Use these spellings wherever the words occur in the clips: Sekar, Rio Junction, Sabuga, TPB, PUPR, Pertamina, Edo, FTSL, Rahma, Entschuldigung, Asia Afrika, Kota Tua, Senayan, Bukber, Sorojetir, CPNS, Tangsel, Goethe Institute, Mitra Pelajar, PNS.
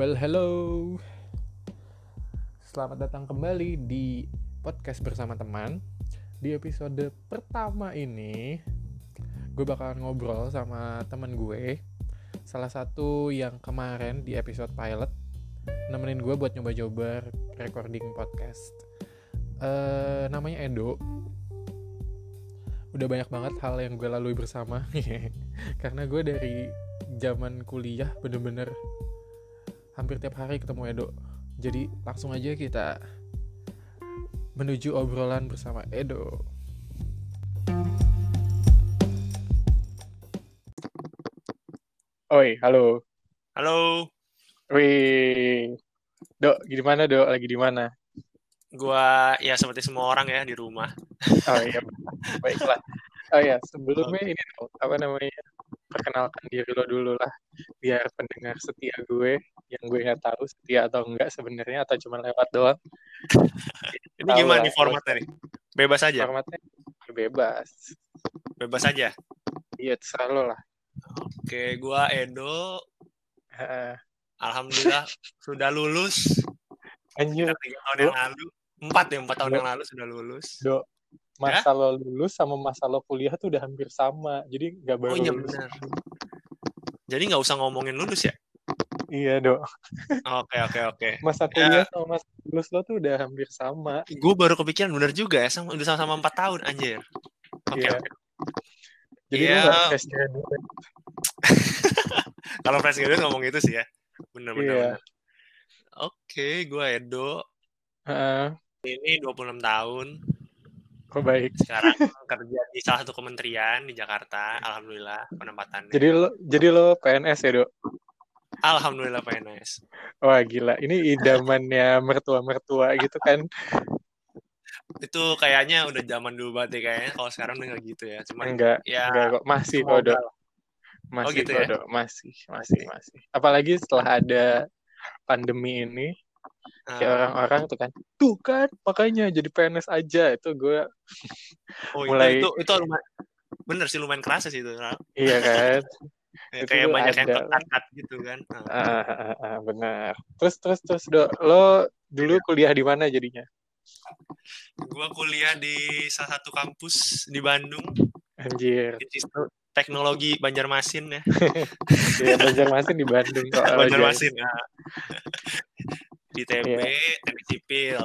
Well, hello. Selamat datang kembali di podcast bersama teman. Di episode pertama ini, gue bakalan ngobrol sama teman gue. Salah satu yang kemarin di episode pilot nemenin gue buat nyoba-nyoba recording podcast. Namanya Edo. Udah banyak banget hal yang gue lalui bersama karena gue dari zaman kuliah bener-bener hampir tiap hari ketemu Edo. Jadi langsung aja kita menuju obrolan bersama Edo. Oi, halo. Halo. Wih. Dok, gimana Dok? Lagi di mana? Gua ya seperti semua orang ya, di rumah. Oh iya. Baiklah. Oh iya, sebelumnya ini apa namanya? Perkenalkan diri lo dulu lah, biar pendengar setia gue, yang gue nggak tahu setia atau enggak sebenarnya, atau cuma lewat doang. Ini gimana nih formatnya nih? Bebas aja? Formatnya bebas. Bebas aja? Iya, terserah lo lah. Oke, gue Edo. Alhamdulillah, sudah lulus. Anjir. 4 tahun yang lalu sudah lulus. Dok. Masa lo lulus sama masa lo kuliah tuh udah hampir sama. Jadi nggak baru lulus. Bener. Jadi nggak usah ngomongin lulus ya? Iya, Dok. Oke. Masa kuliah sama masa lulus lo tuh udah hampir sama. Gue baru kepikiran, bener juga ya. Udah sama-sama 4 tahun, anjir. Oke. Jadi lo nggak fresh graduate. Kalau fresh graduate ngomong gitu sih ya. Bener-bener. Yeah. Oke, gue Edo. Ini 26 tahun. Oh, baik. Sekarang kerja di salah satu kementerian di Jakarta, alhamdulillah penempatannya. Jadi lo PNS ya, Dok? Alhamdulillah PNS. Wah, gila. Ini idamannya mertua-mertua gitu kan. Itu kayaknya udah zaman dulu banget ya, kayaknya. Kalau sekarang udah enggak gitu ya. Cuman enggak kok. Masih kok, Dok. Masih gitu kok, ya? Dok. Masih. Apalagi setelah ada pandemi ini. Kayak orang-orang tuh kan makanya jadi PNS aja itu gue mulai itu lumayan, bener sih lumayan kerasa sih itu. Iya kan. Kayak banyak yang tertakat gitu kan. Benar. Terus Dok, lo dulu kuliah di mana jadinya? Gue kuliah di salah satu kampus di Bandung. Anjir. Teknologi Banjarmasin ya. Iya, Banjarmasin di Bandung kok. Banjarmasin. Di TPB, teknik sipil.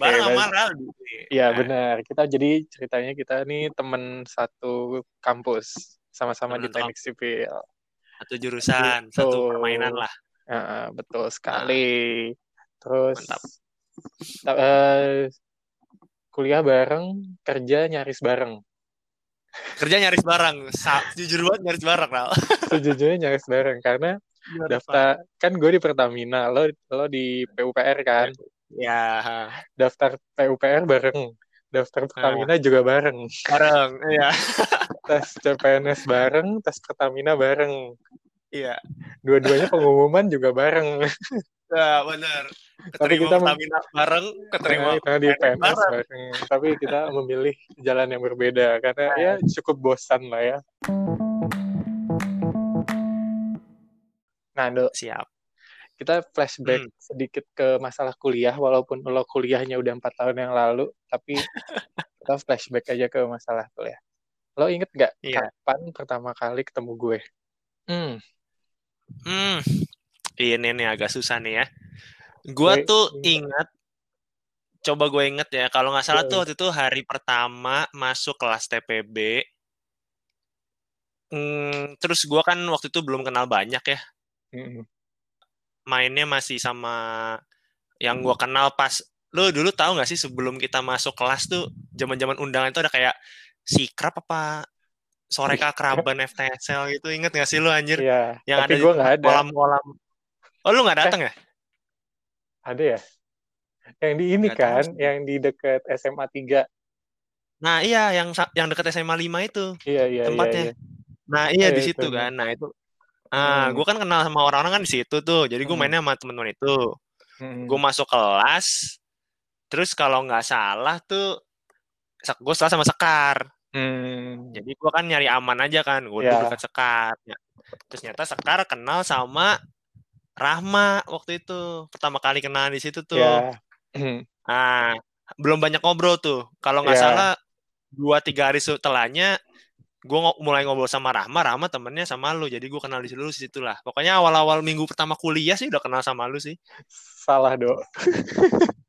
Barang-barang. Iya, benar. Kita jadi ceritanya kita nih teman satu kampus, sama-sama temen di teknik sipil. Satu jurusan, gitu. Satu permainan lah. Betul sekali. Terus kuliah bareng, kerja nyaris bareng. Jujur banget nyaris bareng, Ral. Sejujurnya nyaris bareng karena daftar kan gue di Pertamina, lo di PUPR kan? Ya. Daftar PUPR bareng, daftar Pertamina juga bareng. Bareng, iya. Tes CPNS bareng, tes Pertamina bareng. Iya. Dua-duanya pengumuman juga bareng. Ya, benar. Keterima Pertamina bareng, keterima di PNS bareng. Tapi kita memilih jalan yang berbeda karena ya cukup bosan lah ya. Nah, Dok, siap. Kita flashback sedikit ke masalah kuliah, walaupun lo kuliahnya udah 4 tahun yang lalu, tapi kita flashback aja ke masalah kuliah. Lo inget nggak kapan pertama kali ketemu gue? Ini nih agak susah nih ya. Gue tuh inget, coba gue inget ya, kalau nggak salah tuh waktu itu hari pertama masuk kelas TPB, terus gue kan waktu itu belum kenal banyak ya. Mainnya masih sama yang gue kenal pas lo dulu. Tahu nggak sih sebelum kita masuk kelas tuh zaman-zaman undangan itu ada kayak sikrap apa sore kakraban FTSL gitu, inget nggak sih lo anjir? Ya, yang tapi gue nggak ada. Kolam-kolam. Oh, lo nggak datang ya? Ada ya? Yang di ini gak kan, tahu. Yang di deket SMA 3. Nah iya, yang deket SMA 5 itu. Iya, tempatnya. Iya. Nah iya, di situ kan. Nah itu. Gue kan kenal sama orang-orang kan di situ tuh, jadi gue mainnya sama teman-teman itu. Gue masuk kelas, terus kalau nggak salah tuh, gue salah sama Sekar. Jadi gue kan nyari aman aja kan, gue duduk dekat Sekar. Terus ternyata Sekar kenal sama Rahma waktu itu pertama kali kenalan di situ tuh. Yeah. Nah, belum banyak ngobrol tuh. Kalau nggak salah 2-3 hari setelahnya gue mulai ngobrol sama Rahma. Rahma temennya sama lu, jadi gue kenal di situ lah. Pokoknya awal-awal minggu pertama kuliah sih udah kenal sama lu sih. Salah, Dok.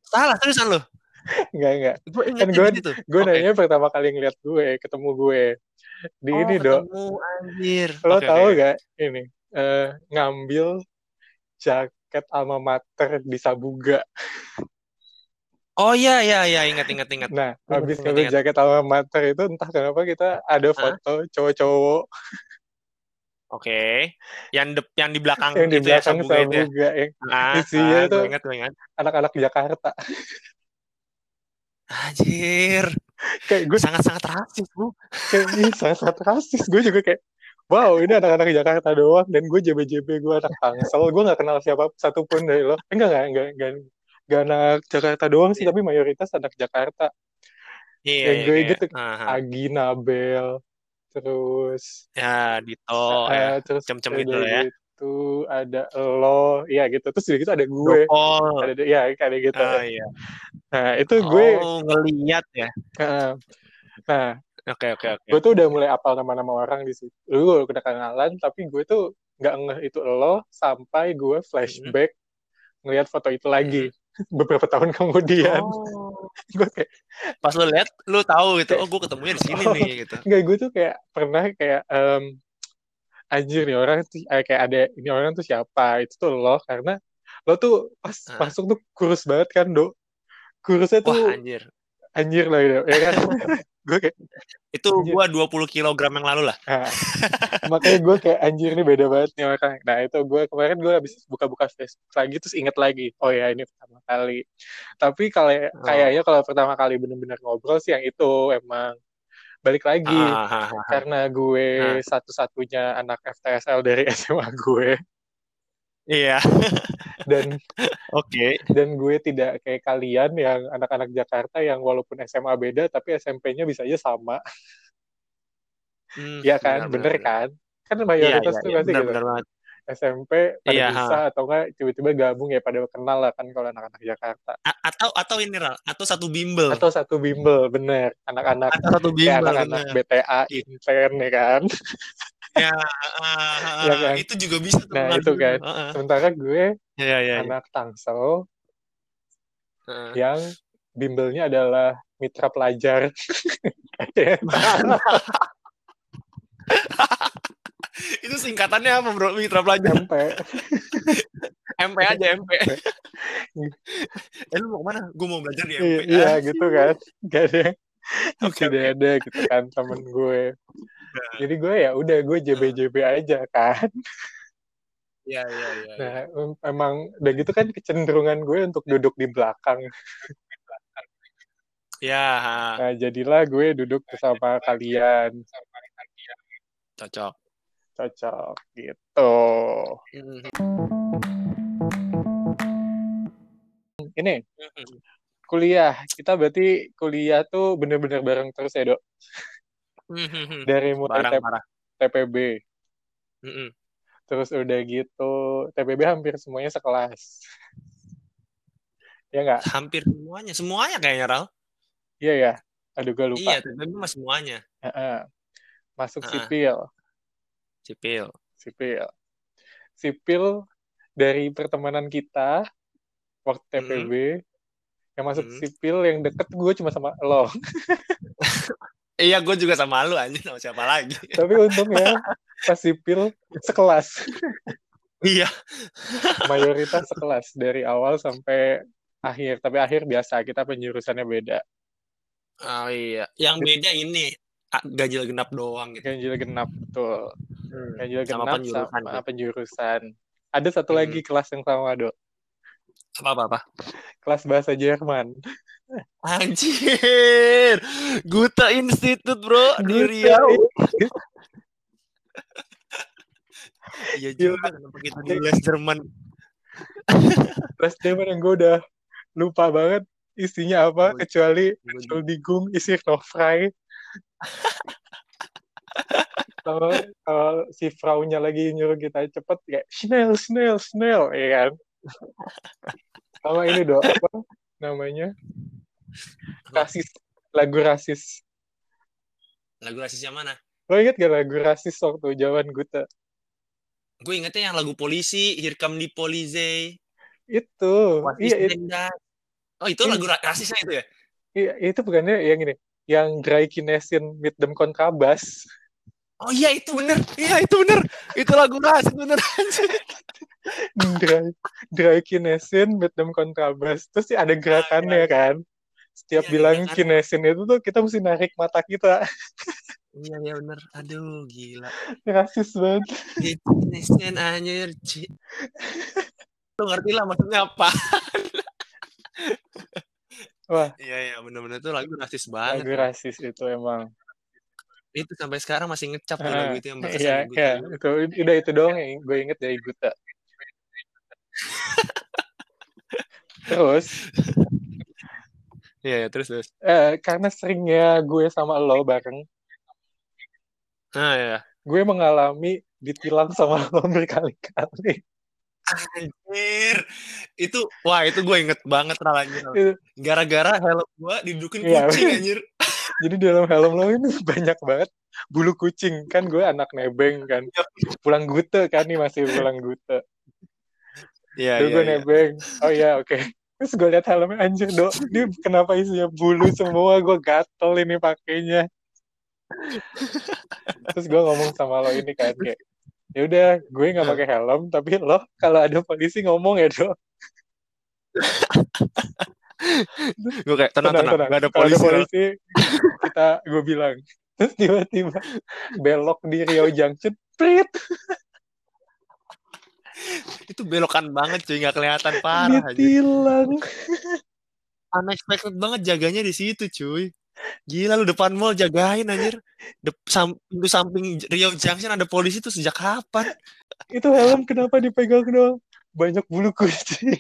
Salah terusan lu. Enggak. Kan gue nanya pertama kali ngeliat gue, ketemu gue di ini, Dok. Anjir. Lo tahu gak ini ngambil jaket alma mater di Sabuga. Oh iya, ingat. Nah, habis ngambil jaket alma mater itu entah kenapa kita ada foto cowok-cowok. Oke. Yang di belakang itu ya, Sabuga itu. Ya. Isinya itu ingat. Anak-anak Jakarta. Anjir. Kayak gue sangat-sangat rasis, Bu. Kayak sangat-sangat rasis. Gue juga kayak, wow, ini anak-anak Jakarta doang, dan gue JBJB, gue anak Tangsel, gue nggak kenal siapa satupun dari lo. Enggak anak Jakarta doang sih, tapi mayoritas anak Jakarta. Yang gue inget Agi, Nabel, terus ya Dito, terus Cem-Cem gitu ya. Itu ada lo, ya gitu. Terus gitu ada gue, ada gitu. Iya. Nah itu gue ngeliat ya. Nah. Oke. Gue tuh udah mulai apal nama-nama orang di situ. Lu udah kenalan, tapi gue tuh nggak ngeh itu lo sampai gue flashback ngelihat foto itu lagi beberapa tahun kemudian. Gue kayak pas lu lihat, lu tahu gitu. Gue ketemunya di sini nih gitu. Enggak, gue tuh kayak pernah kayak anjir nih orang tuh kayak ada ini orang tuh siapa? Itu tuh lo, karena lo tuh pas masuk tuh kurus banget kan, Dok. Kurusnya tuh wah, anjir lah gitu. Ya kan? Gue kayak itu gue 20 kilogram yang lalu lah. Makanya gue kayak anjir nih beda banget nih orang. Nah itu gue kemarin habis buka-buka Facebook lagi terus inget lagi. Oh ya ini pertama kali. Tapi kayaknya kalau pertama kali benar-benar ngobrol sih yang itu emang balik lagi karena gue satu-satunya anak FTSL dari SMA gue. Iya. Dan dan gue tidak kayak kalian yang anak-anak Jakarta yang walaupun SMA beda tapi SMP-nya bisa aja sama. Iya kan, bener kan? Kan mayoritas tuh pasti gitu. Bener. SMP pada bisa atau enggak tiba-tiba gabung ya pada kenal lah kan kalau anak-anak Jakarta. Atau ini Ral, atau satu bimbel. Atau satu bimbel, bener. Anak-anak bimbel, anak-anak BTA intern ya kan. Ya kan? Itu juga bisa. Nah itu kan. Sementara gue anak Tangsel yang bimbelnya adalah Mitra Pelajar. Itu singkatannya apa, Bro? Mitra Pelajar. MP aja, MP. Lu mau kemana? Gue mau belajar di MP. Iya gitu kan. Gak ada. Tidak ada gitu kan temen gue. Jadi gue ya udah gue JBJB aja kan. Iya. Nah emang udah gitu kan kecenderungan gue untuk duduk di belakang. Ya. Nah jadilah gue duduk bersama kalian. Cocok gitu. Ini. Kuliah, kita berarti kuliah tuh bener-bener bareng terus ya, Dok? Dari mulai TPB. Terus udah gitu, TPB hampir semuanya sekelas. Iya nggak? Hampir semuanya. Semuanya kayaknya, Ral. Iya ya? Aduh, gue lupa. Iya, TPB mah semuanya. Masuk sipil. Sipil dari pertemanan kita, waktu TPB, yang masuk sipil yang deket gue cuma sama lo. Iya, gue juga sama lo aja, sama siapa lagi. Tapi untungnya pas sipil sekelas. Iya. Mayoritas sekelas dari awal sampai akhir. Tapi akhir biasa, kita penjurusannya beda. Oh iya, yang beda ini ganjil genap doang gitu. Ganjil genap, betul. Ganjil genap sama penjurusan. Ada satu lagi kelas yang sama, Dok. Apa-apa? Kelas bahasa Jerman. Anjir. Goethe Institute, Bro, di Rio. Iya juga kenapa kita di les Jerman. Les Jerman yang gue udah lupa banget isinya apa kecuali Entschuldigung, ist noch frei. Kalau kalau si fraunya lagi nyuruh kita cepet kayak snail ya kan. Sama ini dong apa namanya, rasis, lagu rasis. Lagu rasisnya mana? Lo inget gak lagu rasis waktu zaman Goethe? Gue ingetnya yang lagu polisi, Here Come the Police. Itu. Iya, itu. Oh itu lagu rasisnya itu ya? Iya, itu bukannya yang ini, yang Dry Kinesin Meet Them Kontrabas. Oh iya itu bener, itu lagu rasis bener anjir. Dry kinesin Meet Them Kontrabas. Terus ada gerakannya kan. Setiap ya, bilang ya, kinesin itu tuh kita mesti narik mata kita. Iya ya bener, aduh gila. Rasis banget. Dry kinesin anjir. Lo ngerti lah maksudnya apa. Wah. Iya ya bener-bener tuh lagu rasis banget. Lagu rasis itu emang. Itu sampai sekarang masih ngecap tuh lagu itu yang berkesan. Iya, iya. Udah itu doang yang gue inget dari Guta. Terus iya, terus. Karena seringnya gue sama lo bareng. Nah, ya. Gue mengalami ditilang sama lo berkali-kali. Anjir. Itu wah, itu gue inget banget anjir. Gara-gara helm gue didudukin kucing anjir. Jadi dalam helm lo ini banyak banget bulu kucing. Kan gue anak nebeng kan. Pulang Gute kan nih, masih pulang Gute. Iya, gue nebeng. Oh iya, oke. Terus gue liat helmnya, anjir dok, ini kenapa isinya bulu semua, gue gatel ini pakainya. Terus gue ngomong sama lo ini kan kayak, yaudah gue gak pakai helm, tapi lo kalau ada polisi ngomong ya dok. Gue kayak tenang, gak ada polisi. Gue bilang. Terus tiba-tiba belok di Rio Junction, prit. Itu belokan banget cuy, gak kelihatan, parah. Ditilang. Unexpected banget jaganya di situ cuy. Gila lu depan mall jagain anjir. Pintu samping Rio Junction ada polisi tuh sejak kapan? Itu helm kenapa dipegang doang? Banyak bulu kucing.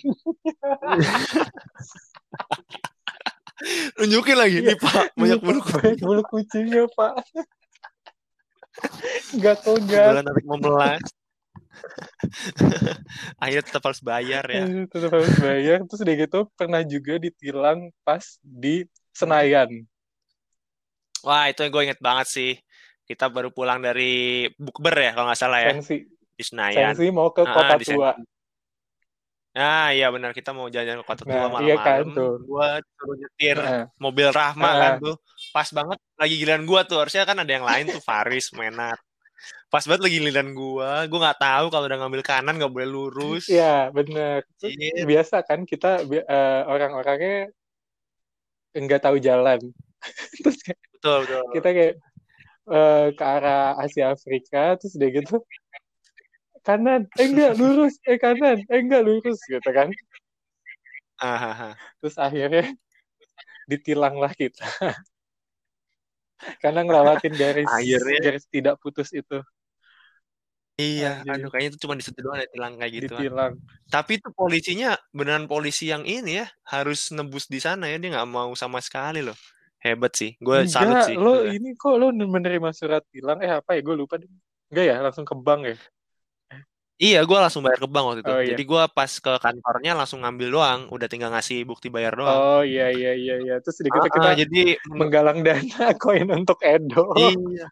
Nunjukin lagi nih pak, banyak bulu kucing. Banyak bulu kucingnya pak. Gatel. Bulan 15. Akhirnya tetap harus bayar ya. Terus udah gitu pernah juga ditilang pas di Senayan. Wah itu yang gue inget banget sih. Kita baru pulang dari Bukber ya kalau gak salah ya. Di Senayan. Sensi mau ke Kota Tua. Nah iya benar, kita mau jalan-jalan ke Kota Tua malam-malam. Iya kan tuh. Gue Sorojetir mobil Rahma kan tuh. Pas banget lagi giliran gue tuh. Harusnya kan ada yang lain tuh, Faris, Menat. Pas banget lagi giliran gue nggak tahu kalau udah ngambil kanan nggak boleh lurus. Iya benar. Biasa kan kita orang-orangnya nggak tahu jalan. Terus kayak, betul. Kita kayak ke arah Asia Afrika terus udah gitu. Kanan, enggak lurus, kanan, enggak lurus gitu kan. Aha. Terus akhirnya ditilanglah kita. Karena ngelawatin garis tidak putus itu. Iya, aduh kayaknya itu cuma di situ doang ditilang kayak gitu. Ditilang. Kan. Tapi itu polisinya beneran polisi yang ini ya, harus nebus di sana ya, dia enggak mau sama sekali loh. Hebat sih. Gue salut sih. Lo ini kok lo menerima surat tilang apa ya gue lupa. Enggak ya, langsung ke bank ya. Iya, gue langsung bayar ke bank waktu itu. Oh, iya. Jadi gue pas ke kantornya langsung ngambil doang, udah tinggal ngasih bukti bayar doang. Oh iya. Terus sedikit kita jadi menggalang dana koin untuk Edo. Iya.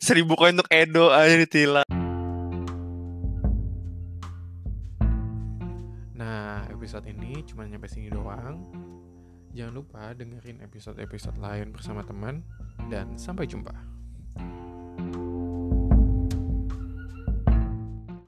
1000 koin untuk Edo aja ditilang. Nah, episode ini cuma nyampe sini doang. Jangan lupa dengerin episode-episode lain bersama teman dan sampai jumpa.